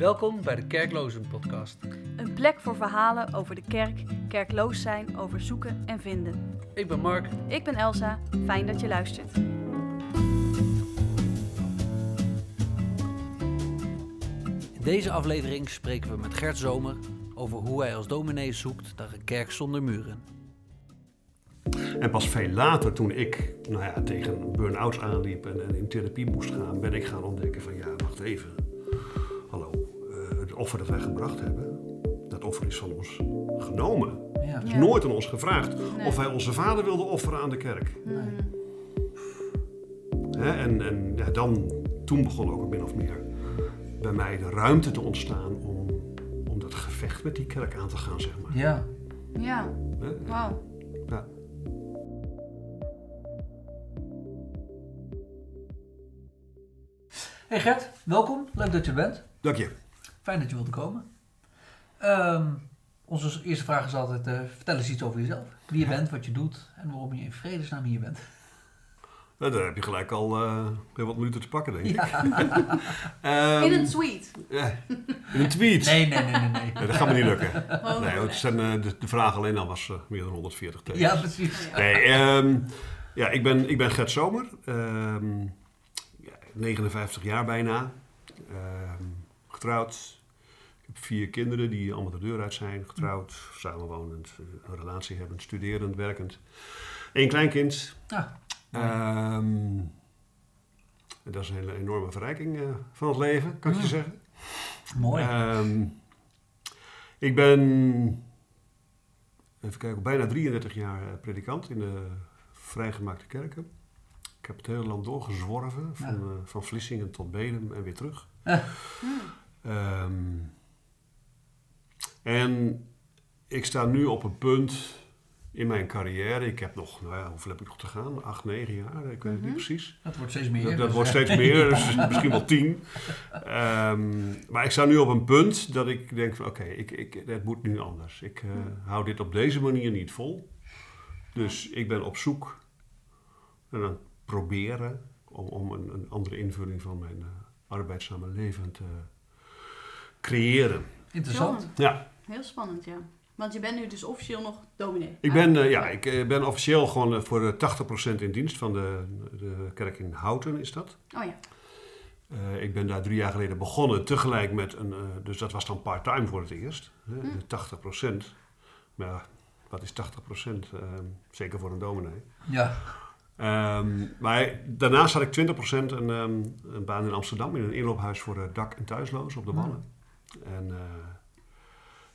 Welkom bij de Kerklozen podcast. Een plek voor verhalen over de kerk, kerkloos zijn, over zoeken en vinden. Ik ben Mark. Ik ben Elsa. Fijn dat je luistert. In deze aflevering spreken we met Gert Zomer over hoe hij als dominee zoekt naar een kerk zonder muren. En pas veel later, toen ik tegen burn-outs aanliep en in therapie moest gaan, ben ik gaan ontdekken van wacht even. Hallo, het offer dat wij gebracht hebben, dat offer is van ons genomen. Ja. Het is nooit aan ons gevraagd of wij onze vader wilden offeren aan de kerk. Nee. Hè, toen begon ook min of meer bij mij de ruimte te ontstaan om dat gevecht met die kerk aan te gaan, zeg maar. Ja. Ja. Hè? Wauw. Ja. Hey Gert, welkom. Leuk dat je bent. Dank je. Fijn dat je wilde komen. Onze eerste vraag is altijd, vertel eens iets over jezelf. Wie je bent, wat je doet en waarom je in vredesnaam hier bent. Nou, daar heb je gelijk al heel wat minuten te pakken, denk ik. Ja. In een tweet. In een tweet? Nee. Dat gaat me niet lukken. De vraag alleen al was meer dan 140 tekens. Ja, precies. Ik ben Gert Zomer. 59 jaar bijna. Getrouwd. Ik heb 4 kinderen die allemaal de deur uit zijn. Getrouwd, samenwonend, een relatie hebben, studerend, werkend. 1 kleinkind. Ah. Dat is een hele enorme verrijking van het leven, kan ik je zeggen. Mooi. Ik ben, even kijken, bijna 33 jaar predikant in de vrijgemaakte kerken. Ik heb het hele land doorgezworven, van Vlissingen tot Benham en weer terug. En ik sta nu op een punt in mijn carrière. Ik heb nog, hoeveel heb ik nog te gaan? 8, 9 jaar, ik weet het niet precies. Dat wordt steeds meer. Dat wordt steeds meer, dus misschien wel 10. Maar ik sta nu op een punt dat ik denk van oké, het moet nu anders. Ik hou dit op deze manier niet vol. Dus ik ben op zoek naar een proberen om een andere invulling van mijn arbeidszame leven te creëren. Interessant. Ja. Heel spannend, ja. Want je bent nu dus officieel nog dominee. Ik ben officieel gewoon voor 80% in dienst van de kerk in Houten, is dat. Oh ja. Ik ben daar 3 jaar geleden begonnen, tegelijk met een... dus dat was dan part-time voor het eerst. 80%. Maar wat is 80%? Zeker voor een dominee. Ja. Maar daarnaast had ik 20% een baan in Amsterdam in een inloophuis voor dak- en thuislozen op de Mannen. En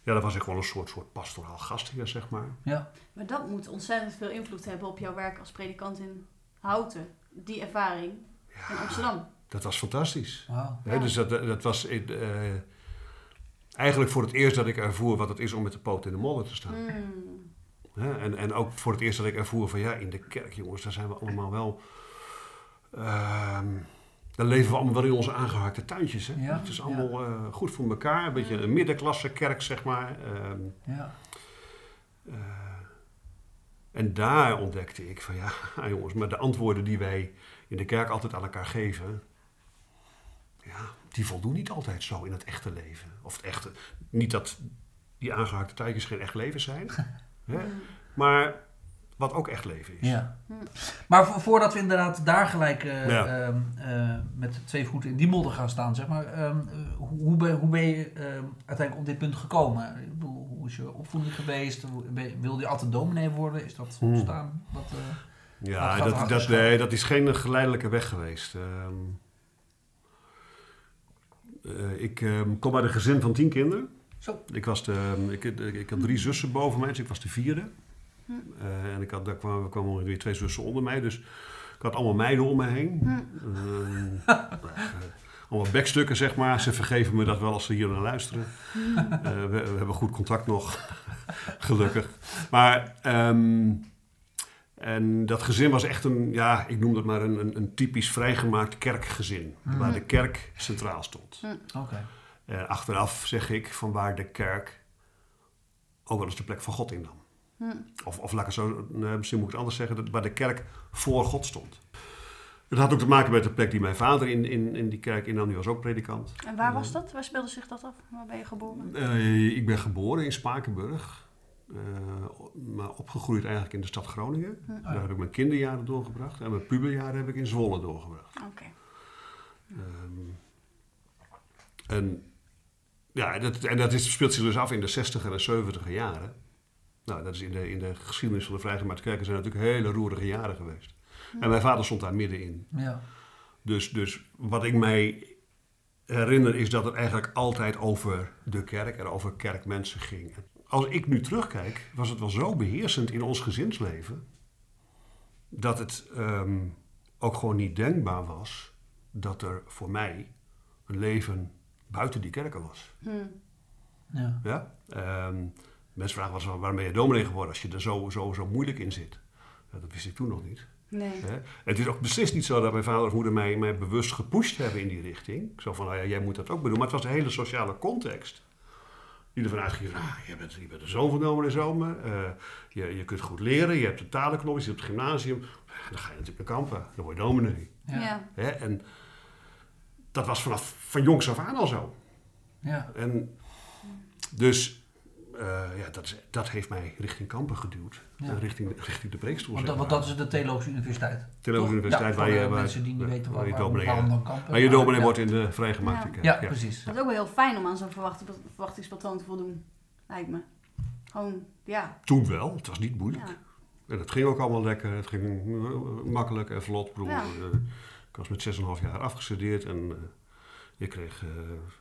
dat was ik gewoon een soort pastoraal gastheer, zeg maar. Ja. Maar dat moet ontzettend veel invloed hebben op jouw werk als predikant in Houten. Die ervaring in Amsterdam. Dat was fantastisch. Wow. He, dus dat was eigenlijk voor het eerst dat ik ervoer wat het is om met de poot in de modder te staan. Mm. Ja, en ook voor het eerst dat ik ervoer van in de kerk, jongens, daar zijn we allemaal wel... daar leven we allemaal wel in onze aangehakte tuintjes. Hè? Ja, het is allemaal goed voor elkaar. Een beetje een middenklasse kerk, zeg maar. En daar ontdekte ik van jongens, maar de antwoorden die wij in de kerk altijd aan elkaar geven... die voldoen niet altijd zo in het echte leven. Of het echte... Niet dat die aangehakte tuintjes geen echt leven zijn... Hè? Maar wat ook echt leven is. Ja. Maar voordat we inderdaad daar gelijk met 2 voeten in die modder gaan staan, zeg maar, hoe ben je uiteindelijk op dit punt gekomen? Ik bedoel, hoe is je opvoeding geweest? Wilde je altijd dominee worden? Is dat ontstaan? Dat is geen geleidelijke weg geweest. Ik kom uit een gezin van 10 kinderen. Ik had 3 zussen boven mij, dus ik was de 4e. En er kwamen weer 2 zussen onder mij, dus ik had allemaal meiden om me heen. Allemaal bekstukken, zeg maar. Ze vergeven me dat wel als ze hier naar luisteren. We hebben goed contact nog, gelukkig. Maar en dat gezin was echt ik noem dat maar een typisch vrijgemaakt kerkgezin. Waar de kerk centraal stond. Oké. Achteraf zeg ik van waar de kerk ook wel eens de plek van God innam. Of laat ik het zo, misschien moet ik het anders zeggen, waar de kerk voor God stond. Het had ook te maken met de plek die mijn vader in die kerk innam. Die was ook predikant. En waar was dat? Waar speelde zich dat af? Waar ben je geboren? Ik ben geboren in Spakenburg. Maar opgegroeid eigenlijk in de stad Groningen. Hm. Daar heb ik mijn kinderjaren doorgebracht. En mijn puberjaren heb ik in Zwolle doorgebracht. Oké. Okay. En dat speelt zich dus af in de 60er en 70er jaren. Nou, dat is in de geschiedenis van de vrijgemaakte kerken zijn natuurlijk hele roerige jaren geweest. Ja. En mijn vader stond daar middenin. Ja. Dus wat ik mij herinner is dat het eigenlijk altijd over de kerk en over kerkmensen ging. Als ik nu terugkijk, was het wel zo beheersend in ons gezinsleven dat het ook gewoon niet denkbaar was dat er voor mij een leven buiten die kerken was. Ja. Ja? Mensen vragen wel eens, waarom ben je dominee geworden als je er zo moeilijk in zit? Ja, dat wist ik toen nog niet. Nee. Ja? Het is ook beslist niet zo dat mijn vader of moeder mij bewust gepusht hebben in die richting. Zo van, nou ja, jij moet dat ook bedoelen. Maar het was de hele sociale context die ervan uitging. Je bent de zoon van dominee Zomer. Je kunt goed leren. Je hebt de talenknop, je zit op het gymnasium. Dan ga je natuurlijk naar Kampen. Dan word je dominee. Ja. Ja? En dat was van jongs af aan al zo. Ja. En dus... Dat heeft mij richting Kampen geduwd. Ja. Richting de breekstoel. Want dat is de Theologische Universiteit. Theologische Universiteit, ja, waar mensen die niet weten waarom dan Kampen. Maar je dominee wordt in de vrijgemaakte kerk. Ja, precies. Het is ook wel heel fijn om aan zo'n verwachtingspatroon te voldoen. Lijkt me. Gewoon, ja. Toen wel. Het was niet moeilijk. Ja. En het ging ook allemaal lekker. Het ging makkelijk en vlot. Ik was met 6,5 jaar afgestudeerd en... Je kreeg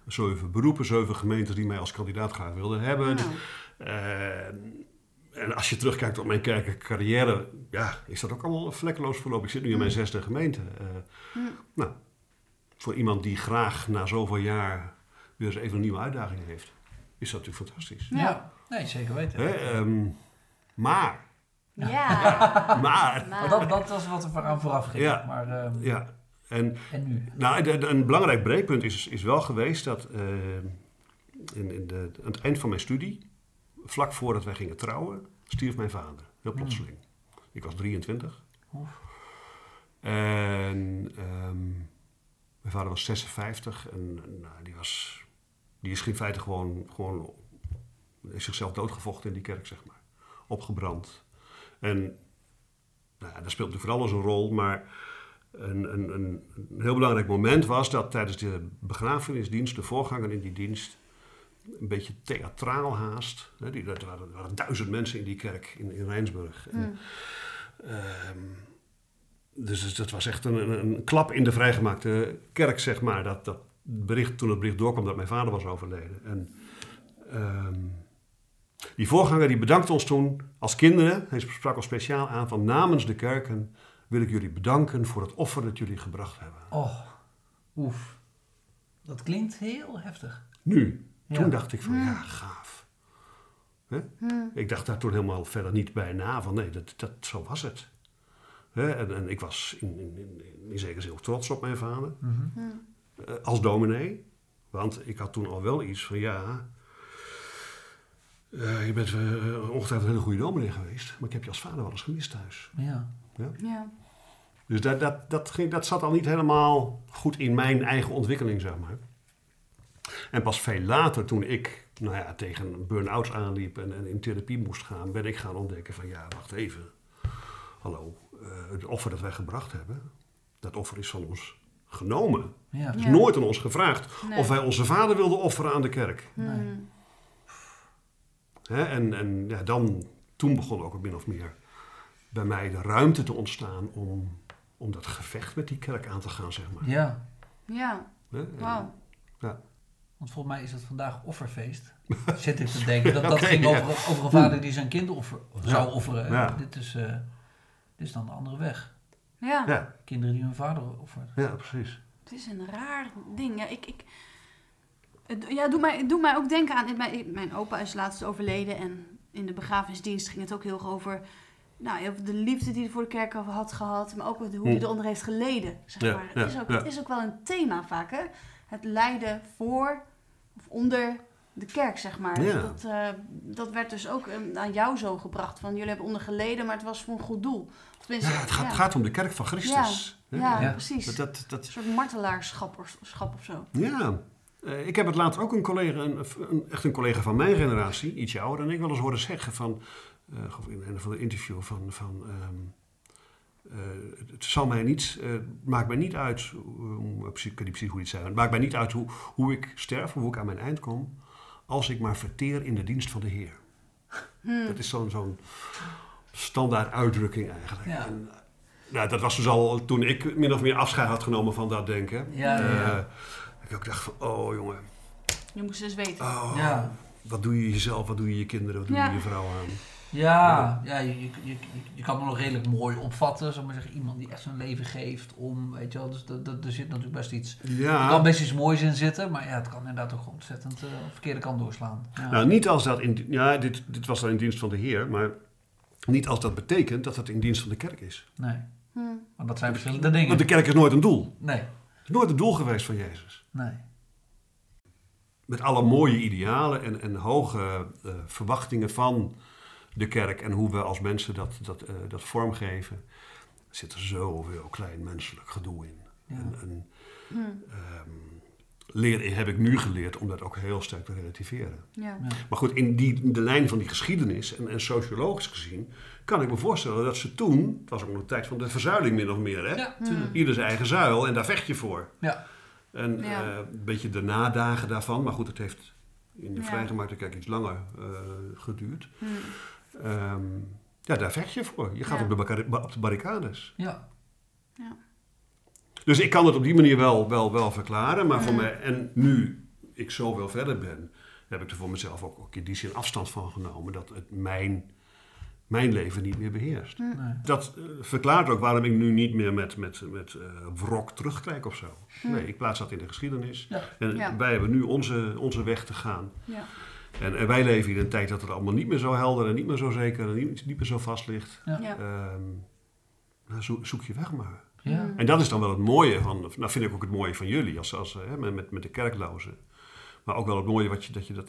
7 beroepen, 7 gemeentes die mij als kandidaat graag wilden hebben. Ja. En als je terugkijkt op mijn kerkencarrière, ja, is dat ook allemaal vlekkeloos verlopen. Ik zit nu in mijn 6e gemeente. Nou, voor iemand die graag na zoveel jaar weer eens even een nieuwe uitdaging heeft, is dat natuurlijk fantastisch. Ja, nee, zeker weten. Maar. Ja. Ja. Maar. Dat was wat er aan vooraf ging. Ja. Maar, ja. En nu? Nou, een belangrijk breekpunt is wel geweest dat aan het eind van mijn studie, vlak voordat wij gingen trouwen, stierf mijn vader. Heel plotseling. Ik was 23. Oef. En mijn vader was 56 en nou, die is in feite gewoon heeft zichzelf doodgevochten in die kerk, zeg maar. Opgebrand. En nou, dat speelt natuurlijk voor alles een rol, maar... Een heel belangrijk moment was dat tijdens de begrafenisdienst, de voorganger in die dienst, een beetje theatraal haast. Er waren 1000 mensen in die kerk in Rijnsburg. Ja. Dus dat was echt een klap in de vrijgemaakte kerk, zeg maar. Dat bericht, toen het bericht doorkwam dat mijn vader was overleden. En die voorganger die bedankte ons toen als kinderen. Hij sprak ons speciaal aan van namens de kerken... wil ik jullie bedanken voor het offer dat jullie gebracht hebben. Oh, oef. Dat klinkt heel heftig. Nu, ja. Toen dacht ik van ja, gaaf. Hè? Ja. Ik dacht daar toen helemaal verder niet bij na van nee, dat zo was het. Hè? En ik was in zekere zin heel trots op mijn vader. Mm-hmm. Ja. Als dominee. Want ik had toen al wel iets van ja... je bent ongetwijfeld een hele goede dominee geweest. Maar ik heb je als vader wel eens gemist thuis. Ja. Ja? Ja. Dus dat zat al niet helemaal goed in mijn eigen ontwikkeling, zeg maar. En pas veel later, toen ik tegen burn-outs aanliep en in therapie moest gaan, ben ik gaan ontdekken van ja, wacht even. Hallo, het offer dat wij gebracht hebben, dat offer is van ons genomen. Ja. Het is nooit aan ons gevraagd of wij onze vader wilden offeren aan de kerk. Nee. Hè? En ja, toen begon ook min of meer... bij mij de ruimte te ontstaan om dat gevecht met die kerk aan te gaan, zeg maar. Ja. Ja. Wauw. Ja. Want volgens mij is dat vandaag offerfeest. Zit ik te denken. Dat okay, ging over een vader die zijn kind zou offeren. Ja. Dit is dan de andere weg. Ja. Ja. Kinderen die hun vader offeren. Ja, precies. Het is een raar ding. Ja, doe mij ook denken aan... Mijn opa is laatst overleden en in de begrafenisdienst ging het ook heel erg over... Nou, de liefde die hij voor de kerk had gehad, maar ook hoe hij eronder heeft geleden, zeg maar. Ja, het is ook wel een thema vaak, hè? Het lijden voor of onder de kerk, zeg maar. Ja. Dat werd dus ook aan jou zo gebracht, van jullie hebben onder geleden, maar het was voor een goed doel. Tenminste, het gaat om de kerk van Christus. Ja. Ja, ja, precies. Dat... Een soort martelaarschap of zo. Ja. Ik heb het later ook een collega van mijn generatie, ietsje ouder dan ik, wel eens horen zeggen van, in een van de interview het zal mij niet, maakt mij niet uit, ik weet niet precies hoe het zijn, het maakt mij niet uit hoe ik sterf, hoe ik aan mijn eind kom, als ik maar verteer in de dienst van de Heer. Dat is zo'n standaard uitdrukking eigenlijk. Ja. En, nou, dat was dus al toen ik min of meer afscheid had genomen van dat denken. Ja, ik ook dacht van, oh jongen. Je moest dus weten. Oh, ja. Wat doe je jezelf, wat doe je je kinderen, wat doe je je vrouw aan? Ja, ja. Je kan het nog redelijk mooi opvatten. Zeg maar, iemand die echt zijn leven geeft om, weet je wel. Dus er zit natuurlijk best iets. Ja. Er kan best iets moois in zitten, maar ja, het kan inderdaad ook ontzettend de verkeerde kant doorslaan. Ja. Nou, niet als dat in. Ja, dit was dan in dienst van de Heer, maar niet als dat betekent dat het in dienst van de kerk is. Nee. Want dat zijn verschillende dingen. Want de kerk is nooit een doel. Nee. Het is nooit het doel geweest van Jezus. Nee. Met alle mooie idealen en hoge verwachtingen van de kerk en hoe we als mensen dat vormgeven, zit er zoveel klein menselijk gedoe in. Ja. Heb ik nu geleerd om dat ook heel sterk te relativeren. Ja. Ja. Maar goed, in de lijn van die geschiedenis en sociologisch gezien kan ik me voorstellen dat ze toen, het was ook nog de tijd van de verzuiling min of meer, hè? Ja, ieder zijn eigen zuil en daar vecht je voor. Ja. En een beetje de nadagen daarvan, maar goed, het heeft in de vrijgemaakte kerk iets langer geduurd. Daar vecht je voor. Je gaat op de barricades. Ja. Ja. Dus ik kan het op die manier wel verklaren. Maar voor mij, en nu ik zoveel verder ben, heb ik er voor mezelf ook in die zin afstand van genomen dat het mijn leven niet meer beheerst. Nee. Dat verklaart ook waarom ik nu niet meer met wrok terugkijk of zo. Nee, ik plaats dat in de geschiedenis. Ja. En wij hebben nu onze weg te gaan. Ja. En wij leven in een tijd dat het allemaal niet meer zo helder en niet meer zo zeker en niet meer zo vast ligt. Ja. Ja. Zoek je weg maar. Ja. En dat is dan wel het mooie van, nou vind ik ook het mooie van jullie als met de kerklozen. Maar ook wel het mooie dat je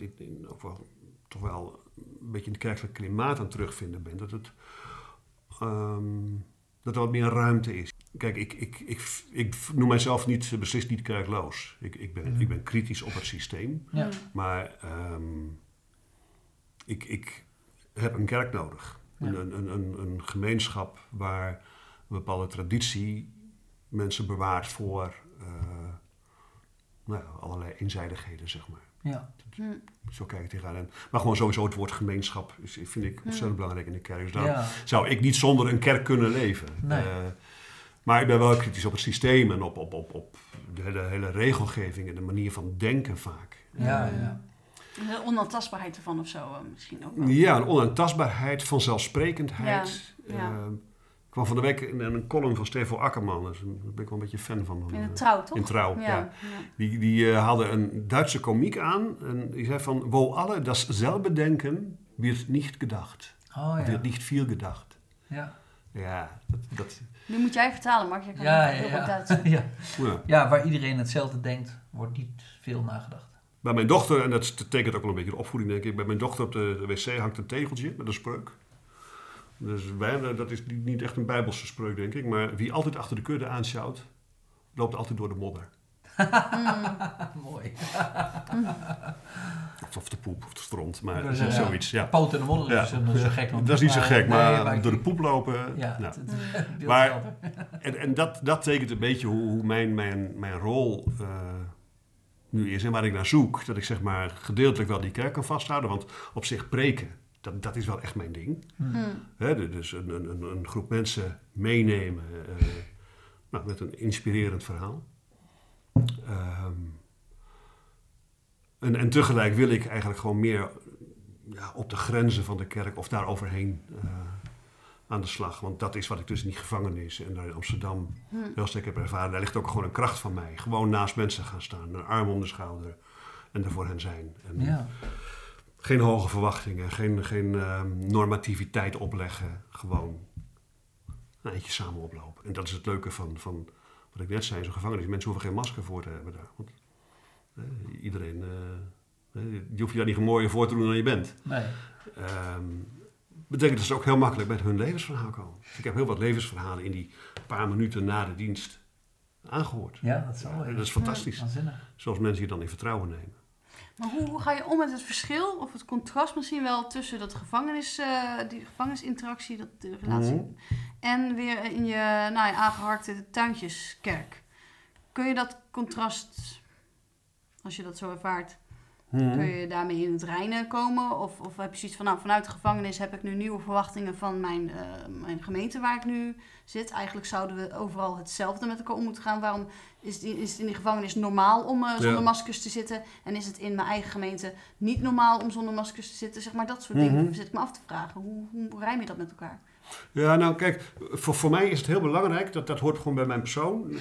ook wel, toch wel een beetje in het kerkelijk klimaat aan terugvinden bent. Dat er wat meer ruimte is. Kijk, ik noem mijzelf beslist niet kerkloos. Ik ben kritisch op het systeem. Ja. Maar ik heb een kerk nodig. Ja. Een gemeenschap waar een bepaalde traditie mensen bewaart voor allerlei eenzijdigheden, zeg maar. Ja. Zo kijk ik tegenaan. Maar gewoon sowieso het woord gemeenschap vind ik ontzettend belangrijk in de kerk. Dus daarom zou ik niet zonder een kerk kunnen leven. Nee. Maar ik ben wel kritisch op het systeem en op de hele regelgeving en de manier van denken vaak. Ja, ja. De onaantastbaarheid ervan of zo misschien ook wel. Ja, een onaantastbaarheid, vanzelfsprekendheid. Ja, ja. Ik kwam van de week in een column van Stefan Akkerman. Daar ben ik wel een beetje fan van. In Trouw, toch? In Trouw, ja. Ja. Die hadden een Duitse komiek aan. En die zei van, wo alle dasselbe denken, wird nicht gedacht. Oh, ja. Wird nicht viel gedacht. Ja. Ja, dat... Nu moet jij vertalen, Mark. Jij kan op Duits. Ja, waar iedereen hetzelfde denkt, wordt niet veel nagedacht. Bij mijn dochter, en dat tekent ook wel een beetje de opvoeding, denk ik. Bij mijn dochter op de wc hangt een tegeltje met een spreuk. Dus dat is niet echt een bijbelse spreuk, denk ik. Maar wie altijd achter de kudde aansjouwt, loopt altijd door de modder. Mooi. Of de poep, of de stront, maar zoiets. Ja. Poot in de modder is niet zo gek. Dat is niet zo gek, maar door de poep lopen. Ja, nou. Maar, en dat tekent een beetje hoe mijn rol nu is en waar ik naar zoek. Dat ik zeg maar gedeeltelijk wel die kerk kan vasthouden, want op zich preken. Dat is wel echt mijn ding. He, dus een groep mensen meenemen met een inspirerend verhaal. En tegelijk wil ik eigenlijk gewoon meer op de grenzen van de kerk of daar overheen aan de slag. Want dat is wat ik dus in die gevangenis en daar in Amsterdam heel sterk heb ervaren. Daar ligt ook gewoon een kracht van mij. Gewoon naast mensen gaan staan, een arm om de schouder en er voor hen zijn. Geen hoge verwachtingen, geen normativiteit opleggen. Gewoon een eindje samen oplopen. En dat is het leuke van wat ik net zei, zo'n gevangenis. Mensen hoeven geen masker voor te hebben daar. Want iedereen... je hoeft je daar niet mooier voor te doen dan je bent. Nee. Betekent dat ze ook heel makkelijk met hun levensverhaal komen. Ik heb heel wat levensverhalen in die een paar minuten na de dienst aangehoord. Ja, dat zal wel. Dat is fantastisch. Ja, zoals mensen je dan in vertrouwen nemen. Maar hoe ga je om met het verschil of het contrast misschien wel tussen dat die gevangenisinteractie, de relatie, en weer in je, aangeharkte tuintjeskerk? Kun je dat contrast, als je dat zo ervaart, kun je daarmee in het reinen komen? Of heb je zoiets van, vanuit de gevangenis heb ik nu nieuwe verwachtingen van mijn gemeente waar ik nu zit. Eigenlijk zouden we overal hetzelfde met elkaar om moeten gaan. Waarom is het in de gevangenis normaal om zonder maskers te zitten? En is het in mijn eigen gemeente niet normaal om zonder maskers te zitten? Zeg maar dat soort dingen zit ik me af te vragen. Hoe rijm je dat met elkaar? Ja, nou kijk, voor mij is het heel belangrijk, dat hoort gewoon bij mijn persoon,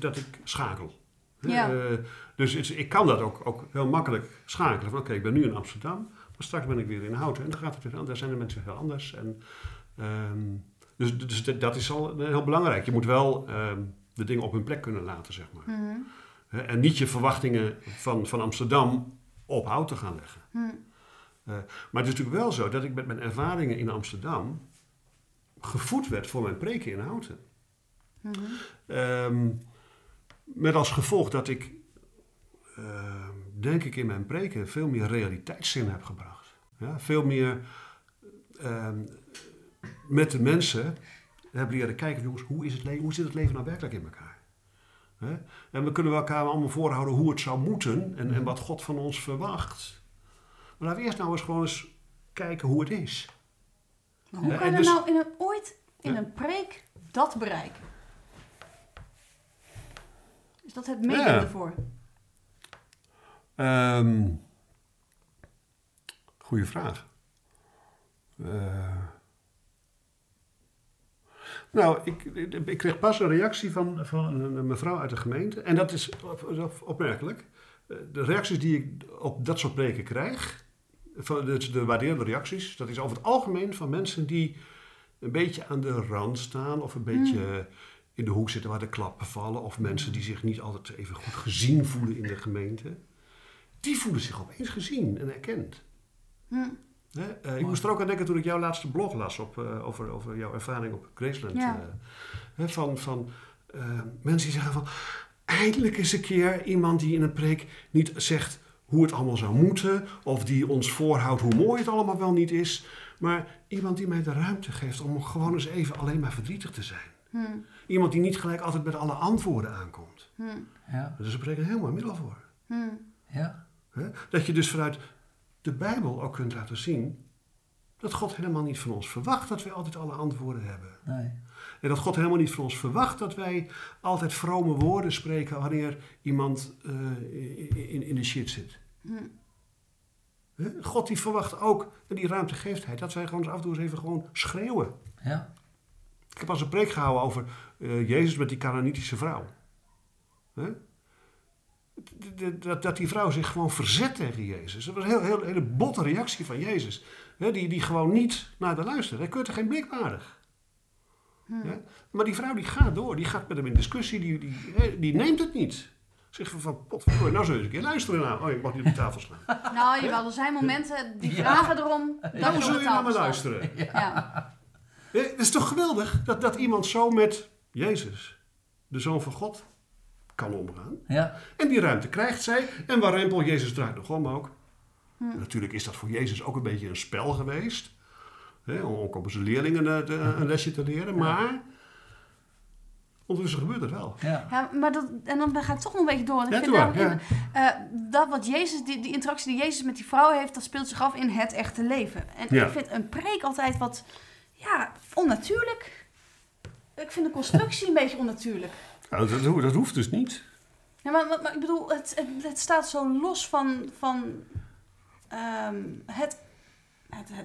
dat ik schakel. Ja. Dus ik kan dat ook heel makkelijk schakelen. Van oké, ik ben nu in Amsterdam, maar straks ben ik weer in Houten. En dan gaat het weer anders. Daar zijn de mensen heel anders. En, dus dat is al heel belangrijk. Je moet wel de dingen op hun plek kunnen laten, zeg maar. Mm-hmm. En niet je verwachtingen van Amsterdam op Houten gaan leggen. Mm. Maar het is natuurlijk wel zo dat ik met mijn ervaringen in Amsterdam gevoed werd voor mijn preken in Houten. Mm-hmm. Met als gevolg dat ik, denk ik, in mijn preken veel meer realiteitszin heb gebracht. Ja, veel meer met de mensen heb leren kijken, jongens, hoe zit het leven nou werkelijk in elkaar? Hè? En we kunnen elkaar allemaal voorhouden hoe het zou moeten en wat God van ons verwacht. Maar laten we eerst nou eens kijken hoe het is. Maar hoe kan je nou ooit in een preek dat bereiken? Is dat het medium ervoor? Goeie vraag. Nou, ik kreeg pas een reactie van een mevrouw uit de gemeente. En dat is opmerkelijk. De reacties die ik op dat soort preken krijg, de waarderende reacties, dat is over het algemeen van mensen die een beetje aan de rand staan of een beetje... in de hoek zitten waar de klappen vallen... of mensen die zich niet altijd even goed gezien voelen in de gemeente... die voelen zich opeens gezien en erkend. Ik moest er ook aan denken toen ik jouw laatste blog las... over jouw ervaring op Graceland. Ja. Mensen die zeggen van... eindelijk is een keer iemand die in een preek niet zegt... hoe het allemaal zou moeten... of die ons voorhoudt hoe mooi het allemaal wel niet is... maar iemand die mij de ruimte geeft... om gewoon eens even alleen maar verdrietig te zijn... Iemand die niet gelijk altijd met alle antwoorden aankomt. Ja. Dat is een preek een heel mooi middel voor. Ja. Dat je dus vanuit de Bijbel ook kunt laten zien... dat God helemaal niet van ons verwacht dat wij altijd alle antwoorden hebben. Nee. En dat God helemaal niet van ons verwacht dat wij altijd vrome woorden spreken... wanneer iemand in de shit zit. God die verwacht ook, en die ruimte geeft hij... dat wij gewoon af en toe eens even gewoon schreeuwen. Ja. Ik heb pas een preek gehouden over Jezus met die Canaanitische vrouw. Dat die vrouw zich gewoon verzet tegen Jezus. Dat was een hele botte reactie van Jezus. Die gewoon niet naar de luisteren. Hij keurt er geen blik waardig. Ja? Maar die vrouw die gaat door. Die gaat met hem in discussie. Die neemt het niet. Zeg van, potverdorie, nou zul je eens een keer luisteren. Nou. Oh, ik mag niet op de tafel slaan. Nou, jawel, er zijn momenten die vragen erom. Dan nou zul je naar me luisteren. Ja. Het is toch geweldig dat iemand zo met Jezus, de Zoon van God, kan omgaan. Ja. En die ruimte krijgt zij. En waar rempel, Jezus draait nog om ook. Natuurlijk is dat voor Jezus ook een beetje een spel geweest. Ook om zijn leerlingen een lesje te leren. Maar ondertussen gebeurt het wel. Ja. Ja, maar dan ga ik toch nog een beetje door. Want ik vind dat wat Jezus, die interactie die Jezus met die vrouw heeft, dat speelt zich af in het echte leven. En ik vind een preek altijd wat... Ja, onnatuurlijk. Ik vind de constructie een beetje onnatuurlijk. Ja, dat hoeft dus niet. Ja, maar ik bedoel, het staat zo los van het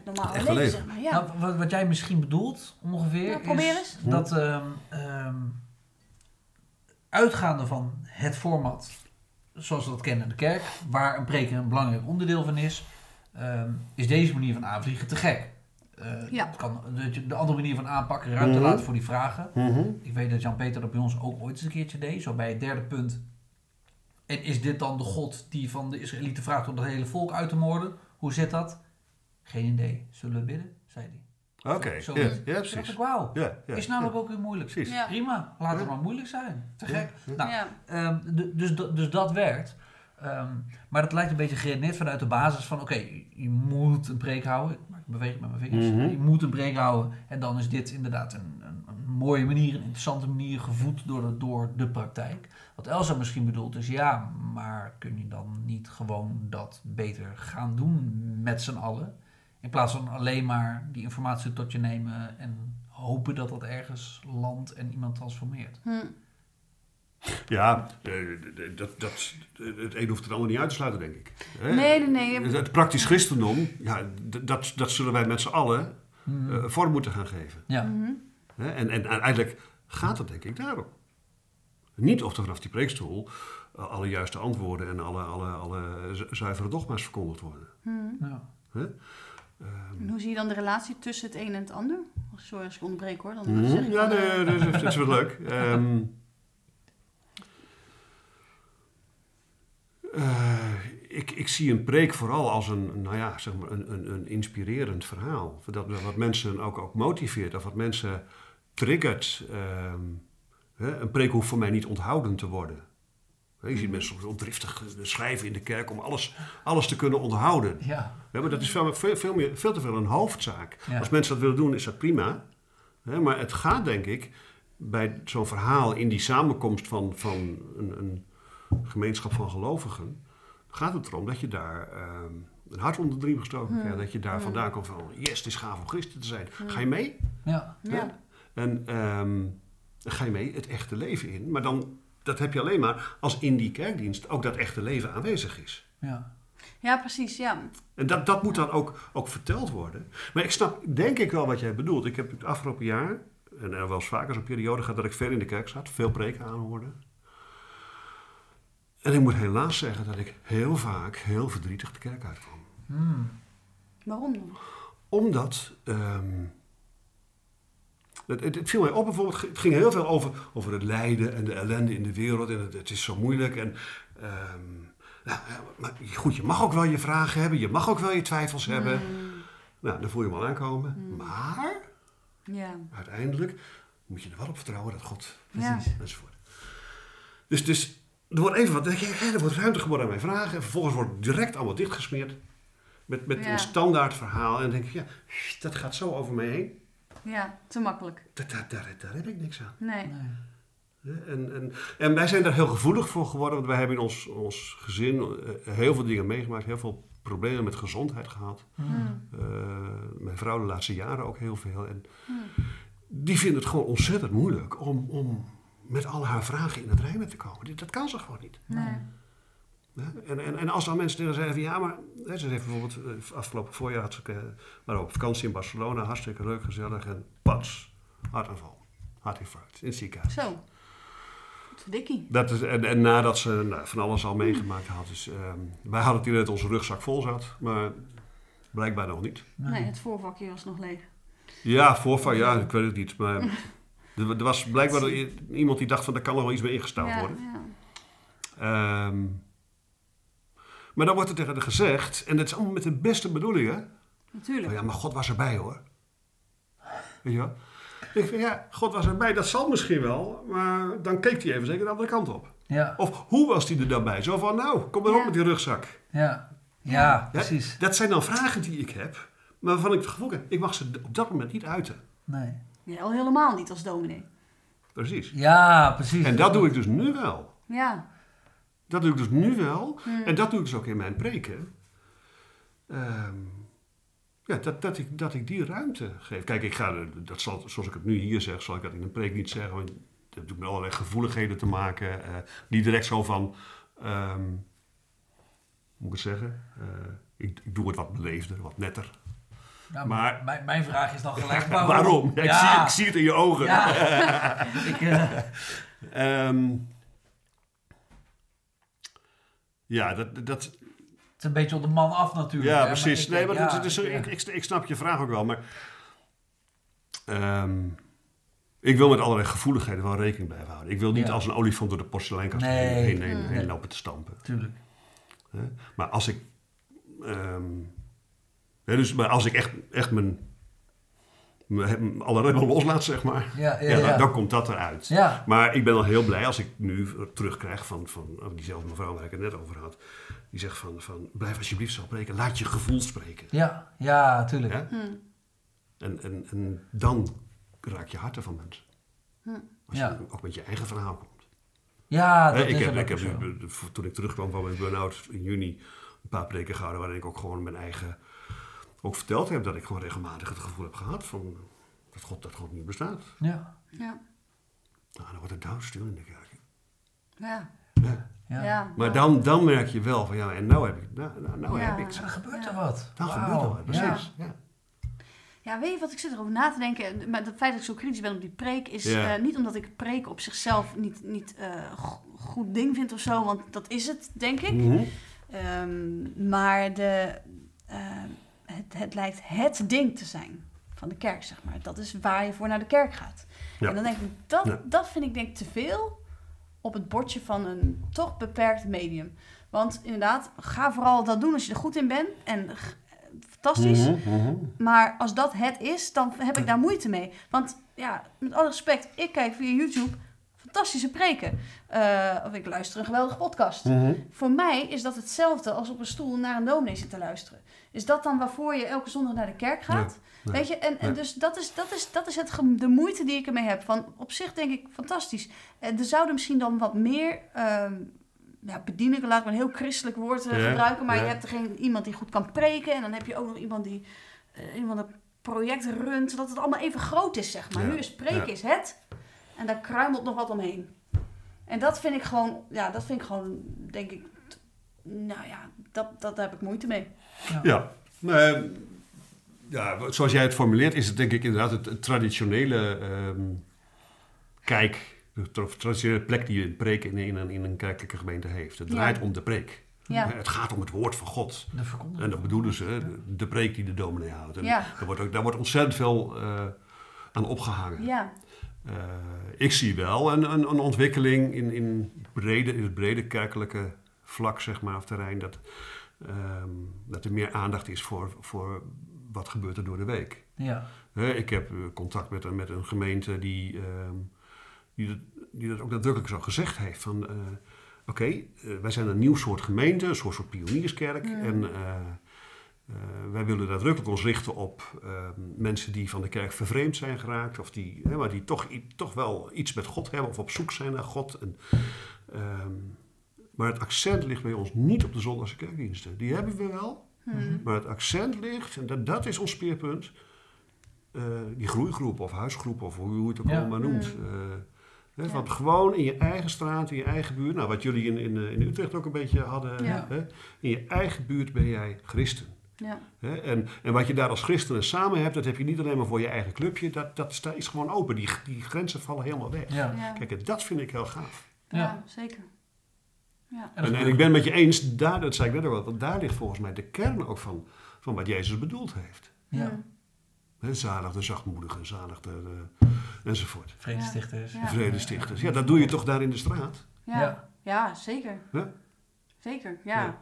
normale leven, zeg maar. Ja. Nou, wat jij misschien bedoelt, ongeveer, is dat uitgaande van het format, zoals we dat kennen in de kerk, waar een preek een belangrijk onderdeel van is, is deze manier van aanvliegen te gek. Het kan, de andere manier van aanpakken, ruimte laten voor die vragen. Ik weet dat Jan-Peter dat bij ons ook ooit eens een keertje deed. Zo bij het derde punt. En is dit dan de God die van de Israëlieten vraagt om dat hele volk uit te moorden? Hoe zit dat? Geen idee. Zullen we bidden? Zei hij. Oké, ja, precies. Toen dacht ik, wauw, is namelijk ook weer moeilijk. Ja. Prima, laat het maar moeilijk zijn. Te gek. Nou, dus dat werkt. Maar dat lijkt een beetje geredeneerd vanuit de basis van... Oké, je moet een preek houden. Ik beweeg met mijn vingers. Mm-hmm. Je moet een preek houden. En dan is dit inderdaad een mooie manier, een interessante manier... gevoed door de praktijk. Wat Elsa misschien bedoelt is... ja, maar kun je dan niet gewoon dat beter gaan doen met z'n allen... in plaats van alleen maar die informatie tot je nemen... en hopen dat dat ergens landt en iemand transformeert. Ja, het een hoeft het ander niet uit te sluiten, denk ik. Nee. Het praktisch christendom, dat zullen wij met z'n allen vorm moeten gaan geven. Ja. Mm-hmm. En eigenlijk gaat het denk ik daarom. Niet of er vanaf die preekstoel alle juiste antwoorden... en alle zuivere dogma's verkondigd worden. Mm. Ja. En hoe zie je dan de relatie tussen het een en het ander? Sorry als ik onderbreek hoor. Dat is wel leuk. Ik zie een preek vooral als een inspirerend verhaal. Dat wat mensen ook motiveert, of wat mensen triggert. Een preek hoeft voor mij niet onthouden te worden. Je ziet mensen soms driftig schrijven in de kerk om alles te kunnen onthouden. Ja. Ja, maar dat is veel te veel een hoofdzaak. Ja. Als mensen dat willen doen, is dat prima. Ja, maar het gaat, denk ik, bij zo'n verhaal in die samenkomst van een gemeenschap van gelovigen... gaat het erom dat je daar een hart onder de riem gestoken krijgt. Dat je daar vandaan komt van, yes, het is gaaf om christen te zijn. Ga je mee? Ja. Ja. En ga je mee het echte leven in, maar dan... Dat heb je alleen maar als in die kerkdienst ook dat echte leven aanwezig is. Ja, precies, ja. En dat moet dan ook verteld worden. Maar ik snap, denk ik wel wat jij bedoelt. Ik heb het afgelopen jaar, en er was vaker zo'n periode gehad... dat ik veel in de kerk zat, veel preken aanhoorde. En ik moet helaas zeggen dat ik heel vaak heel verdrietig de kerk uitkwam. Waarom dan? Omdat... Het viel mij op bijvoorbeeld, het ging heel veel over het lijden en de ellende in de wereld en het is zo moeilijk. En, maar goed, je mag ook wel je vragen hebben, je mag ook wel je twijfels hebben. Nou, dan voel je hem al aankomen. Maar uiteindelijk moet je er wel op vertrouwen dat God enzovoort. Dus er wordt even wat, er wordt ruimte geboden aan mijn vragen en vervolgens wordt het direct allemaal dichtgesmeerd met een standaard verhaal. En dan denk ik, dat gaat zo over mij heen. Ja, te makkelijk. Daar heb ik niks aan. Nee. En wij zijn daar heel gevoelig voor geworden. Want wij hebben in ons gezin heel veel dingen meegemaakt. Heel veel problemen met gezondheid gehad. Mijn vrouw de laatste jaren ook heel veel. En die vindt het gewoon ontzettend moeilijk om met al haar vragen in het rijmen te komen. Dat kan ze gewoon niet. Nee. En als dan mensen tegen zeggen van ja, maar ze heeft bijvoorbeeld afgelopen voorjaar had ze maar op vakantie in Barcelona, hartstikke leuk, gezellig en pats, hartaanval, hartinfarct in het ziekenhuis. Zo, dikkie. Dat is, en nadat ze van alles al meegemaakt had, dus wij hadden het idee dat onze rugzak vol zat, maar blijkbaar nog niet. Nee, het voorvakje was nog leeg. Ja, voorvak, ja, ik weet het niet, maar er was blijkbaar iemand die dacht van daar kan nog wel iets mee ingestouwd worden. Ja. Maar dan wordt er tegen haar gezegd, en dat is allemaal met de beste bedoelingen. Natuurlijk. Oh ja, maar God was erbij hoor. Weet je wel? Ik vind, God was erbij, dat zal misschien wel, maar dan keek hij even zeker de andere kant op. Ja. Of hoe was hij er dan bij? Zo van, nou, kom maar op met die rugzak. Ja, precies. Dat zijn dan vragen die ik heb, maar waarvan ik het gevoel heb, ik mag ze op dat moment niet uiten. Nee. Ja, al helemaal niet als dominee. Precies. Ja, precies. En dat doe ik dus nu wel. Ja. Dat doe ik dus nu wel. En dat doe ik dus ook in mijn preken. Dat ik die ruimte geef. Kijk, ik ga, dat zal, zoals ik het nu hier zeg, zal ik dat in een preek niet zeggen. Want dat heeft met allerlei gevoeligheden te maken. Niet direct zo van, hoe moet ik het zeggen? Ik doe het wat beleefder, wat netter. Nou, mijn vraag is dan gelijk waarom? Ja, ik zie het in je ogen. Ja. Ja, dat... Het is een beetje op de man af natuurlijk. Ja, precies. Maar ik snap je vraag ook wel, maar... ik wil met allerlei gevoeligheden wel rekening blijven houden. Ik wil niet als een olifant door de porseleinkast heen lopen te stampen. Tuurlijk. Maar als ik... maar als ik echt mijn alle remmen loslaat, zeg maar. Dan komt dat eruit. Ja. Maar ik ben al heel blij als ik nu terugkrijg van diezelfde mevrouw waar ik het net over had. Die zegt van blijf alsjeblieft zo spreken. Laat je gevoel spreken. Ja, tuurlijk. Ja? Hmm. En dan raak je harten van mensen. Hmm. Als je ook met je eigen verhaal komt. Ja, dat toen ik terugkwam van mijn burn-out in juni, een paar preken gehouden waarin ik ook gewoon mijn eigen... ook verteld heb dat ik gewoon regelmatig het gevoel heb gehad van dat God niet bestaat. Ja. Nou, dan wordt het doodstil in de kerk. Ja. Maar dan merk je wel van ja, en nou heb ik het. Dan gebeurt er wat. Precies. Ja, weet je wat, ik zit erover na te denken. Maar het feit dat ik zo kritisch ben op die preek is niet omdat ik preek op zichzelf niet goed ding vind of zo, want dat is het, denk ik. Mm-hmm. Maar de... Het lijkt het ding te zijn van de kerk, zeg maar. Dat is waar je voor naar de kerk gaat. Ja. En dan denk ik, dat vind ik denk te veel op het bordje van een toch beperkt medium. Want inderdaad, ga vooral dat doen als je er goed in bent. En fantastisch. Mm-hmm. Maar als dat het is, dan heb ik daar moeite mee. Want ja, met alle respect, ik kijk via YouTube fantastische preken. Of ik luister een geweldige podcast. Mm-hmm. Voor mij is dat hetzelfde als op een stoel naar een dominee zitten luisteren. Is dat dan waarvoor je elke zondag naar de kerk gaat? Nee, weet je? En dus dat is de moeite die ik ermee heb. Van op zich denk ik fantastisch. Er zouden misschien dan wat meer bedieningen, laat ik maar een heel christelijk woord gebruiken. Maar je hebt er iemand die goed kan preken. En dan heb je ook nog iemand die een project runt. Zodat het allemaal even groot is, zeg maar. Ja. Nu is preken is het. En daar kruimelt nog wat omheen. En dat vind ik gewoon, denk ik, daar heb ik moeite mee. Zoals jij het formuleert, is het denk ik inderdaad het traditionele traditionele plek die je preek in een kerkelijke gemeente heeft. Het draait om de preek. Ja. Het gaat om het woord van God. En dat bedoelen ze, de preek die de dominee houdt. En daar wordt ontzettend veel aan opgehangen. Ja. Ik zie wel een ontwikkeling in het brede kerkelijke vlak, zeg maar, of terrein, dat er meer aandacht is voor wat gebeurt er door de week. Ja. Ik heb contact met een gemeente die dat ook nadrukkelijk zo gezegd heeft. Van oké, wij zijn een nieuw soort gemeente, een soort pionierskerk. Ja. En wij willen nadrukkelijk ons richten op mensen die van de kerk vervreemd zijn geraakt. Of die toch wel iets met God hebben of op zoek zijn naar God. En, maar het accent ligt bij ons niet op de zondagse kerkdiensten. Die hebben we wel. Mm-hmm. Maar het accent ligt, en dat is ons speerpunt, die groeigroep of huisgroep of hoe je het ook allemaal noemt. Want gewoon in je eigen straat, in je eigen buurt. Nou, wat jullie in Utrecht ook een beetje hadden. Ja. In je eigen buurt ben jij christen. Ja. En wat je daar als christenen samen hebt, dat heb je niet alleen maar voor je eigen clubje. Dat is gewoon open. Die grenzen vallen helemaal weg. Ja. Ja. Kijk, dat vind ik heel gaaf. Ja, zeker. Ja. En ik ben met je eens, dat zei ik net ook al, want daar ligt volgens mij de kern ook van wat Jezus bedoeld heeft. Ja. Zalig de zachtmoedigen, zalig de enzovoort. Vredestichters. Ja. Vredestichters. Ja, dat doe je toch daar in de straat? Ja, zeker. Huh? Zeker, ja.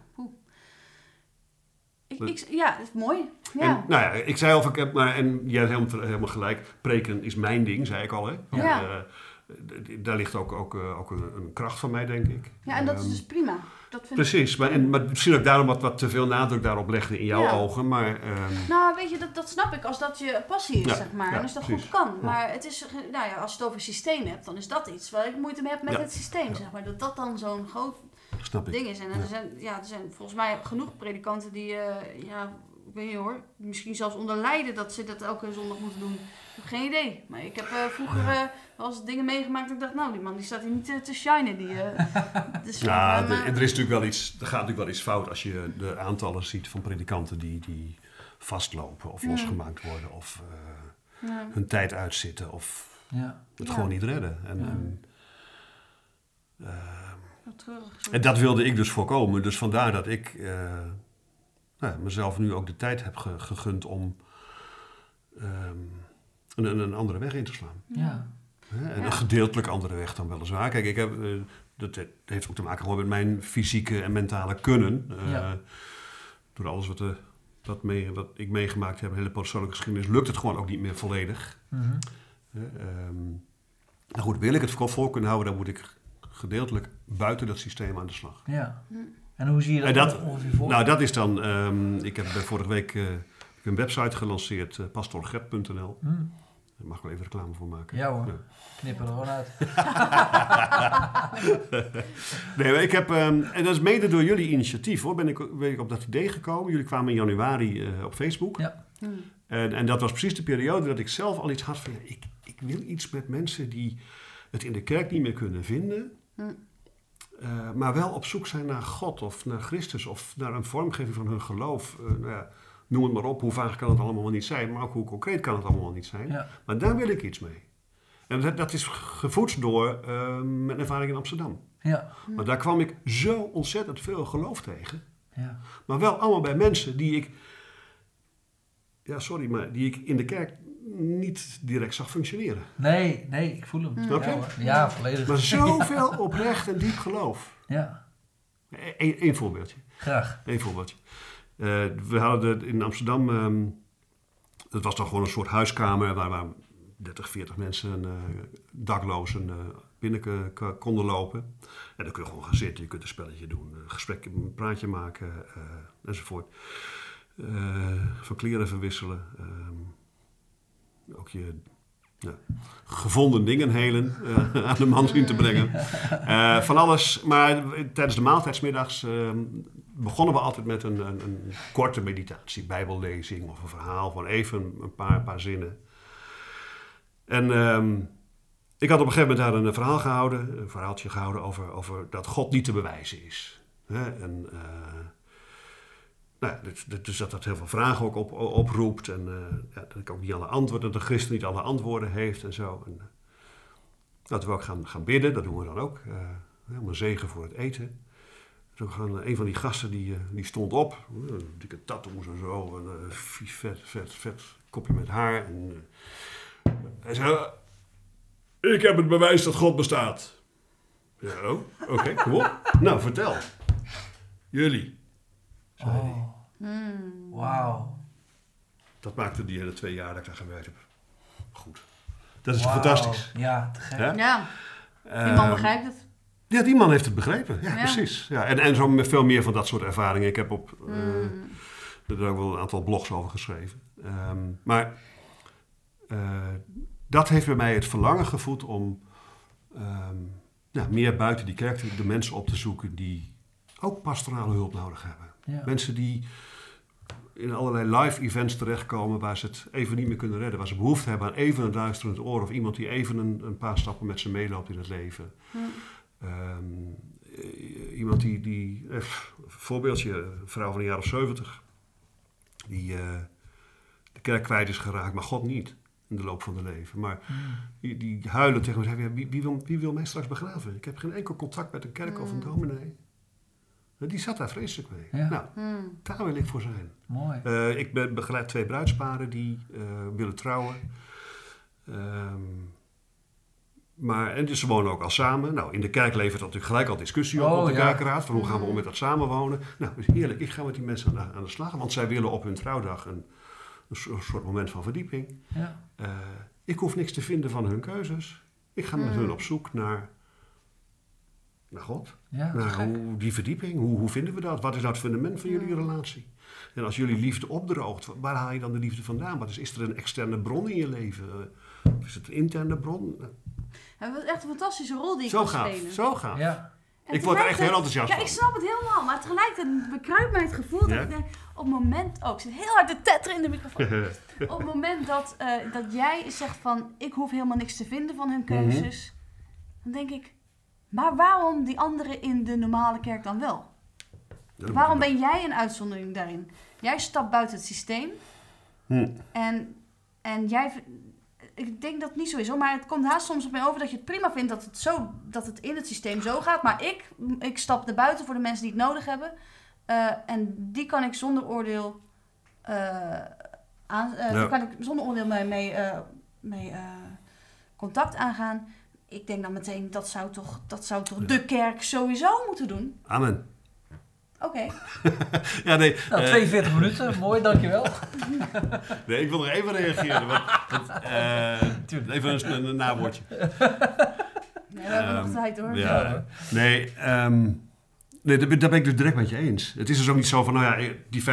Dat is mooi. Ja. En, ik zei al, en jij hebt helemaal gelijk, preken is mijn ding, zei ik al, hè? Ja. Daar ligt ook een kracht van mij, denk ik. Ja, en dat is dus prima. Dat vind precies, maar misschien ook daarom wat te veel nadruk daarop legde in jouw ogen. Maar, weet je, dat snap ik als dat je passie is, zeg maar. Ja, en als dat goed kan. Ja. Maar het is, als je het over systeem hebt, dan is dat iets waar ik moeite mee heb met het systeem, zeg maar. Dat dan zo'n groot ding is. En er zijn volgens mij genoeg predikanten die, ik weet niet hoor, misschien zelfs onder lijden dat ze dat elke zondag moeten doen. Ik heb geen idee. Maar ik heb vroeger wel eens dingen meegemaakt dat ik dacht, die man die staat hier niet te shinen. Er gaat natuurlijk wel iets fout als je de aantallen ziet van predikanten die vastlopen of losgemaakt worden of hun tijd uitzitten of het gewoon niet redden. En dat wilde ik dus voorkomen. Dus vandaar dat ik... mezelf nu ook de tijd heb gegund om een andere weg in te slaan. Ja. Een gedeeltelijk andere weg dan weliswaar. Kijk, ik heb, dat heeft ook te maken met mijn fysieke en mentale kunnen. Door alles wat de dat wat ik meegemaakt heb, een hele persoonlijke geschiedenis, lukt het gewoon ook niet meer volledig. Mm-hmm. Nou goed, wil ik het voor kunnen houden, dan moet ik gedeeltelijk buiten dat systeem aan de slag. Ja. En hoe zie je dat ongeveer voor? Nou, dat is dan... ik heb vorige week een website gelanceerd, PastorGertZomer.nl. Mm. Daar mag ik wel even reclame voor maken. Ja hoor, knippen er gewoon uit. Nee, maar ik heb... en dat is mede door jullie initiatief, hoor. Ben ik op dat idee gekomen. Jullie kwamen in januari op Facebook. Ja. Mm. En dat was precies de periode dat ik zelf al iets had van... Ik wil iets met mensen die het in de kerk niet meer kunnen vinden... Mm. Maar wel op zoek zijn naar God of naar Christus of naar een vormgeving van hun geloof. Noem het maar op, hoe vaag kan het allemaal niet zijn, maar ook hoe concreet kan het allemaal niet zijn. Ja. Maar daar wil ik iets mee. En dat is gevoed door mijn ervaring in Amsterdam. Ja. Maar daar kwam ik zo ontzettend veel geloof tegen. Ja. Maar wel allemaal bij mensen die ik... Ja, sorry, maar die ik in de kerk... niet direct zag functioneren. Nee, ik voel hem. Snap je? Ja, volledig. Maar zoveel oprecht en diep geloof. Ja. Eén voorbeeldje. Graag. Eén voorbeeldje. We hadden in Amsterdam... het was dan gewoon een soort huiskamer... waar 30, 40 mensen daklozen binnen konden lopen. En dan kun je gewoon gaan zitten. Je kunt een spelletje doen. Een gesprek, een praatje maken. Enzovoort. Van kleren verwisselen... ook je gevonden dingen helen aan de man zien te brengen. Van alles. Maar tijdens de maaltijdsmiddags begonnen we altijd met een korte meditatie. Bijbellezing of een verhaal van even een paar zinnen. En ik had op een gegeven moment daar een verhaal gehouden. Een verhaaltje gehouden over dat God niet te bewijzen is. En... Nou, dus dat heel veel vragen ook oproept. En dat ik ook niet alle antwoorden, dat de christen niet alle antwoorden heeft en zo. En, dat we ook gaan bidden, dat doen we dan ook. Helemaal zegen voor het eten. Dus ook een van die gasten die stond op. Dikke tattoos en zo. En, vet kopje met haar. En, hij zei: ik heb het bewijs dat God bestaat. Ja, oh, oké, kom op. Nou, vertel. Jullie. Oh. Wauw. Dat maakte die hele 2 jaar dat ik daar gewerkt heb. Goed. Dat is fantastisch. Ja, te gek. Ja? Ja. Die man begrijpt het. Ja, die man heeft het begrepen. Ja, precies. Ja, en zo met veel meer van dat soort ervaringen. Ik heb op... er ook wel een aantal blogs over geschreven. Maar... dat heeft bij mij het verlangen gevoed om... meer buiten die kerk de mensen op te zoeken die ook pastorale hulp nodig hebben. Ja. Mensen die in allerlei live events terechtkomen waar ze het even niet meer kunnen redden. Waar ze behoefte hebben aan even een luisterend oor. Of iemand die even een paar stappen met ze meeloopt in het leven. Ja. Iemand die voorbeeldje, een vrouw van een jaar of 70. Die de kerk kwijt is geraakt, maar God niet. In de loop van het leven. Maar die huilen tegen me zeggen, ja, wie wil mij straks begraven? Ik heb geen enkel contact met een kerk of een dominee. Die zat daar vreselijk mee. Ja. Nou, daar wil ik voor zijn. Mooi. Ik begeleid 2 bruidsparen die willen trouwen. En dus ze wonen ook al samen. Nou, in de kerk levert dat natuurlijk gelijk al discussie op de kerkraad. Van hoe gaan we om met dat samenwonen? Nou, dus heerlijk. Ik ga met die mensen aan de slag. Want zij willen op hun trouwdag een soort moment van verdieping. Ja. Ik hoef niks te vinden van hun keuzes. Ik ga met hun op zoek naar God. Ja, die verdieping, hoe vinden we dat? Wat is nou het fundament van jullie relatie? En als jullie liefde opdroogt, waar haal je dan de liefde vandaan? Wat is er een externe bron in je leven? Of is het een interne bron? Ja, dat is echt een fantastische rol die je kan spelen. Zo gaaf. Ja. Ik word er echt heel enthousiast van. Ja, ik snap het helemaal. Maar tegelijkertijd bekruipt mij het gevoel dat ik denk... Op het moment... Oh, ik zit heel hard te tetteren in de microfoon. Op het moment dat jij zegt van... Ik hoef helemaal niks te vinden van hun keuzes. Dan denk ik... Maar waarom die anderen in de normale kerk dan wel? Waarom ben jij een uitzondering daarin? Jij stapt buiten het systeem. En jij... Ik denk dat het niet zo is, hoor. Maar het komt haast soms op mij over dat je het prima vindt dat het in het systeem zo gaat. Maar ik stap er buiten voor de mensen die het nodig hebben. En die kan ik zonder oordeel... daar kan ik zonder oordeel mee contact aangaan. Ik denk dan meteen, dat zou toch de kerk sowieso moeten doen? Amen. Oké. Ja, nee. Nou, 42 minuten, mooi, dankjewel. Nee, ik wil nog even reageren. Even een nawoordje. Nee, we hebben nog tijd hoor. Ja, nee, daar ben ik dus direct met je eens. Het is dus ook niet zo van, nou ja, die 50%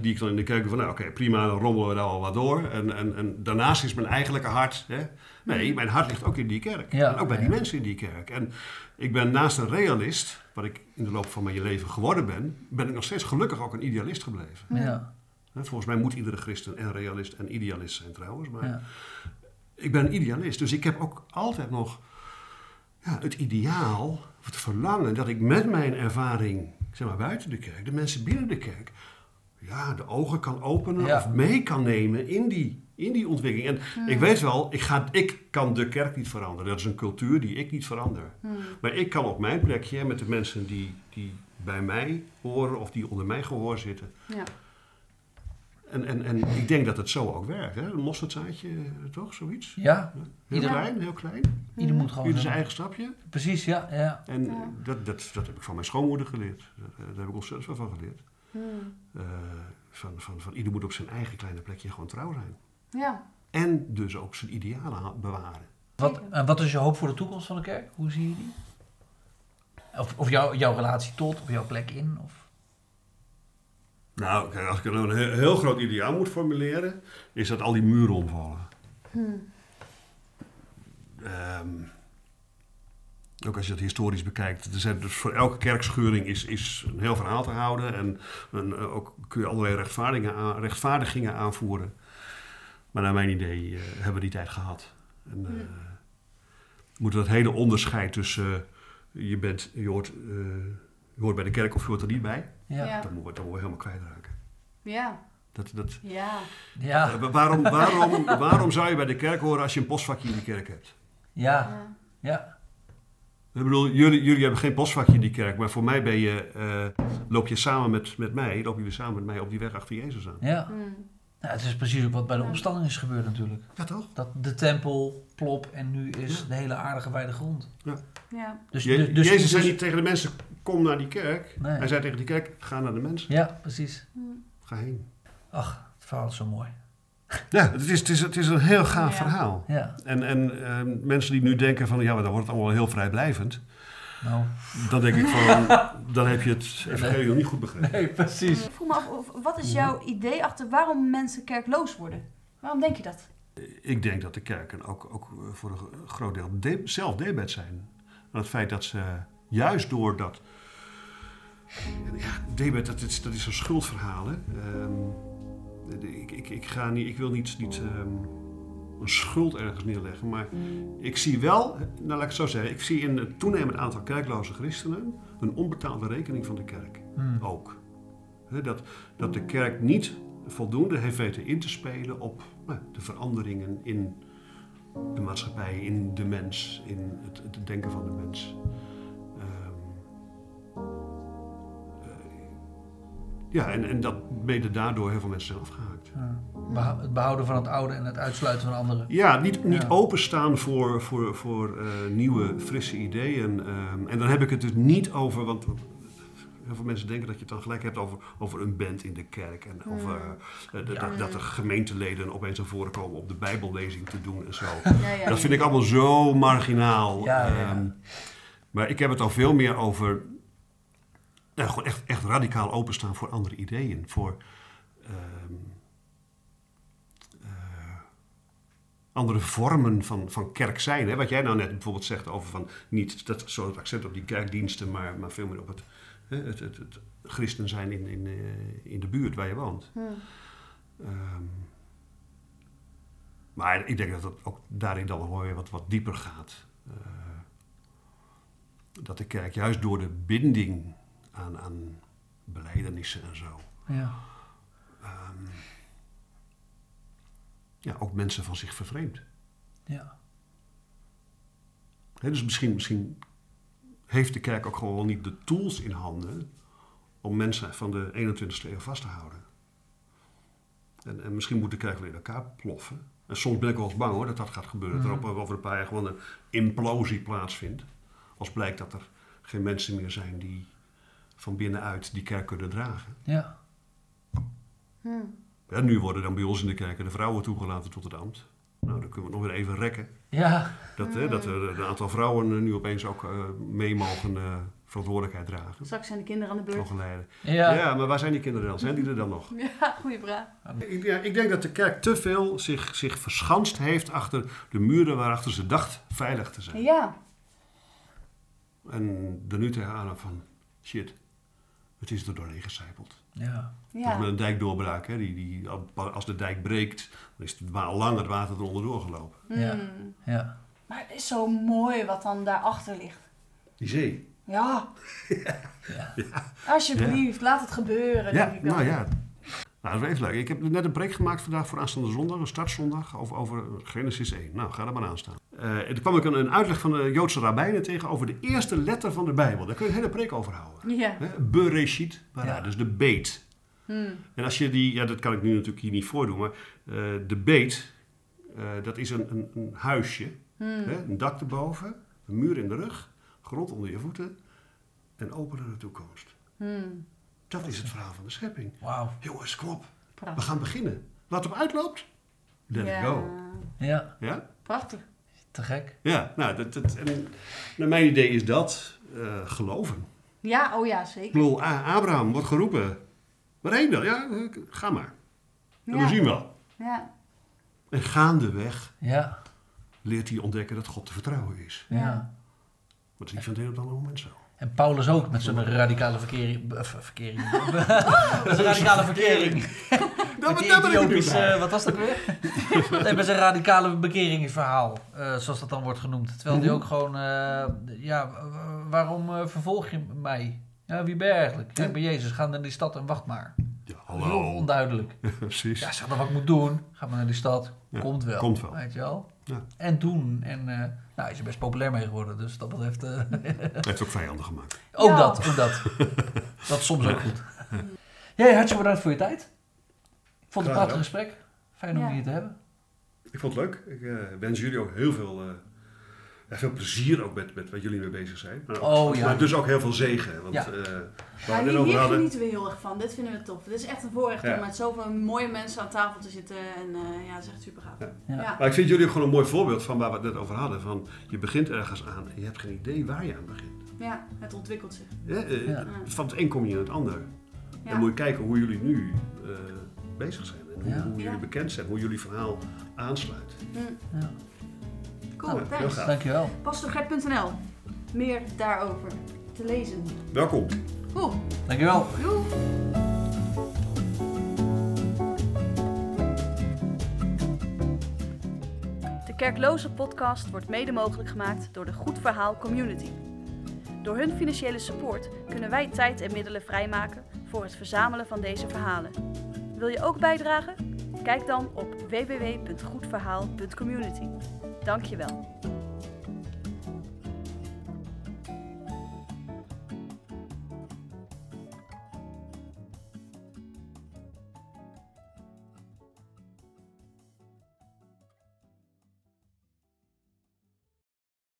die ik dan in de kerk doe, van nou oké, prima, dan rommelen we daar al wat door. En daarnaast is mijn eigenlijke hart, hè? Nee, mijn hart ligt ook in die kerk. Ja, en ook bij die mensen in die kerk. En ik ben naast een realist, wat ik in de loop van mijn leven geworden ben, ben ik nog steeds gelukkig ook een idealist gebleven. Ja. Volgens mij moet iedere christen en realist en idealist zijn trouwens. Maar ik ben een idealist, dus ik heb ook altijd nog het ideaal, het verlangen dat ik met mijn ervaring, zeg maar buiten de kerk, de mensen binnen de kerk, de ogen kan openen of mee kan nemen in die ontwikkeling. En ik weet wel, ik kan de kerk niet veranderen. Dat is een cultuur die ik niet verander. Maar ik kan op mijn plekje met de mensen die bij mij horen of die onder mijn gehoor zitten. Ja. En ik denk dat het zo ook werkt. Hè? Een mosterdzaadje, toch? Zoiets? Ja. Heel klein. Ieder moet gewoon zijn eigen stapje. Precies, ja. En dat heb ik van mijn schoonmoeder geleerd. Daar heb ik ontzettend veel van geleerd. Van ieder moet op zijn eigen kleine plekje gewoon trouw zijn. Ja. En dus ook zijn idealen bewaren. Wat is je hoop voor de toekomst van de kerk? Hoe zie je die? Of jouw relatie tot, of jouw plek in? Of? Nou, als ik een heel groot ideaal moet formuleren, is dat al die muren omvallen. Ook als je dat historisch bekijkt. Er zijn dus voor elke kerkschuring is een heel verhaal te houden. En ook kun je allerlei rechtvaardigingen aanvoeren. Maar naar mijn idee hebben we die tijd gehad. Moeten we dat hele onderscheid tussen je hoort bij de kerk of je hoort er niet bij. Ja. Dan moeten we helemaal kwijtraken. Ja. Waarom zou je bij de kerk horen als je een postvakje in die kerk hebt? Ja. Ik bedoel, jullie hebben geen postvakje in die kerk, maar voor mij ben je, loop je samen met mij op die weg achter Jezus aan. Ja. Ja, het is precies ook wat bij de opstanding is gebeurd natuurlijk. Ja, toch? Dat de tempel plop en nu is de hele aarde gewijde grond. Ja. Ja. Dus Jezus zei niet tegen de mensen, kom naar die kerk. Nee. Hij zei tegen die kerk, ga naar de mensen. Ja, precies. Ga heen. Ach, het verhaal is zo mooi. Ja, het is een heel gaaf verhaal. Ja. En mensen die nu denken van, maar dan wordt het allemaal heel vrijblijvend. Nou. Dan denk ik van, dan heb je het evangelie niet goed begrepen. Nee, precies. Ik vroeg me af, wat is jouw idee achter waarom mensen kerkloos worden? Waarom denk je dat? Ik denk dat de kerken ook voor een groot deel zelf debet zijn. Aan het feit dat ze juist door dat... debet, dat is zo'n schuldverhaal, hè? Ik wil niet een schuld ergens neerleggen, maar ik zie wel, laat ik het zo zeggen, ik zie in het toenemend aantal kerkloze christenen een onbetaalde rekening van de kerk ook. Dat de kerk niet voldoende heeft weten in te spelen op de veranderingen in de maatschappij, in de mens, in het denken van de mens. En dat mede daardoor heel veel mensen zijn afgehaakt. Ja. Het behouden van het oude en het uitsluiten van anderen. Ja, niet openstaan voor nieuwe, frisse ideeën. En dan heb ik het dus niet over, want heel veel mensen denken dat je het dan gelijk hebt over een band in de kerk. En dat de gemeenteleden opeens naar voren komen op de bijbellezing te doen en zo. Ja, dat vind ik allemaal zo marginaal. Maar ik heb het al veel meer over... Nou, gewoon echt radicaal openstaan voor andere ideeën. Voor andere vormen van kerk zijn. Hè? Wat jij nou net bijvoorbeeld zegt over van niet het accent op die kerkdiensten, maar veel meer op het christen zijn in de buurt waar je woont. Maar ik denk dat het ook daarin dan wel weer wat dieper gaat. Dat de kerk juist door de binding aan belijdenissen en zo. Ja. Ook mensen van zich vervreemd. Ja. He, dus misschien heeft de kerk ook gewoon niet de tools in handen om mensen van de 21e eeuw vast te houden. En misschien moet de kerk weer in elkaar ploffen. En soms ben ik wel eens bang hoor, dat gaat gebeuren. Dat er over een paar jaar gewoon een implosie plaatsvindt. Als blijkt dat er geen mensen meer zijn die van binnenuit die kerk kunnen dragen. Ja. Ja, nu worden dan bij ons in de kerken de vrouwen toegelaten tot het ambt. Nou, dan kunnen we nog weer even rekken. Ja. Dat er een aantal vrouwen nu opeens ook mee mogen verantwoordelijkheid dragen. Straks zijn de kinderen aan de beurt. Ja, maar waar zijn die kinderen dan? Zijn die er dan nog? Ja, goeie vraag. Ik denk dat de kerk te veel zich verschanst heeft achter de muren waarachter ze dacht veilig te zijn. Ja. En er nu tegenaan van, shit, het is er doorheen gecijpeld. Ja. Ja. Met een dijkdoorbraak, hè, die, als de dijk breekt, dan is het al lang het water eronder doorgelopen. Ja. Ja. Maar het is zo mooi wat dan daarachter ligt. Die zee. Ja. Ja. Alsjeblieft, laat het gebeuren. Ja, denk ik nou ja. Nou, dat is even leuk. Ik heb net een preek gemaakt vandaag voor aanstaande zondag, een startzondag, over Genesis 1. Nou, ga er maar aan staan. Toen kwam ik een uitleg van de Joodse rabbijnen tegen over de eerste letter van de Bijbel. Daar kun je een hele preek over houden. Ja. Bereshit bara, dus de beet. En als je die, dat kan ik nu natuurlijk hier niet voordoen, maar de beet, dat is een huisje. Een dak erboven, een muur in de rug, grond onder je voeten en open naar de toekomst. Dat is het verhaal van de schepping. Wow. Jongens, kom op. Prachtig. We gaan beginnen. Wat op uitloopt, let it go. Ja. Ja, prachtig. Te gek. Ja, nou, en mijn idee is dat geloven. Ja, oh ja, zeker. Ik bedoel, Abraham wordt geroepen. Waarheen dan? Ja, ga maar. En we zien wel. Ja. En gaandeweg leert hij ontdekken dat God te vertrouwen is. Ja. Maar dat is niet van het een op het andere moment zo. En Paulus ook met zijn radicale verkering. Met zijn radicale verkering. Wat was dat weer? Nee, met zijn radicale bekeringsverhaal, zoals dat dan wordt genoemd. Terwijl die ook gewoon, waarom vervolg je mij? Ja, wie ben je eigenlijk? Ik ben Jezus, ga naar die stad en wacht maar. Ja, hallo. Heel onduidelijk. Precies. Ja, zeg dan wat ik moet doen. Ga maar naar die stad. Ja, komt wel. Weet je wel. Ja. En doen. En hij is er best populair mee geworden. Dus dat betreft... Het heeft ook vijanden gemaakt. Ook dat. Dat is soms ook goed. Jij, hartstikke bedankt voor je tijd. Ik vond het een prachtig gesprek. Fijn om je hier te hebben. Ik vond het leuk. Ik wens jullie ook heel veel plezier ook met wat jullie mee bezig zijn. Maar dus ook heel veel zegen. Want, hier genieten we heel erg van. Dit vinden we tof. Dit is echt een voorrecht om met zoveel mooie mensen aan tafel te zitten. En dat is echt super gaaf. Ja. Ja. Maar ik vind jullie ook gewoon een mooi voorbeeld van waar we het net over hadden. Van, je begint ergens aan en je hebt geen idee waar je aan begint. Ja, het ontwikkelt zich. Van het een kom je in het ander. Ja. En moet je kijken hoe jullie nu bezig zijn. En hoe jullie bekend zijn. Hoe jullie verhaal aansluit. Ja. Cool, thanks. Dankjewel. PastorGert.nl. Meer daarover te lezen. Welkom. Cool. Dankjewel. Doei. De Kerkloze podcast wordt mede mogelijk gemaakt door de Goed Verhaal Community. Door hun financiële support kunnen wij tijd en middelen vrijmaken voor het verzamelen van deze verhalen. Wil je ook bijdragen? Kijk dan op www.goedverhaal.community. Dankjewel.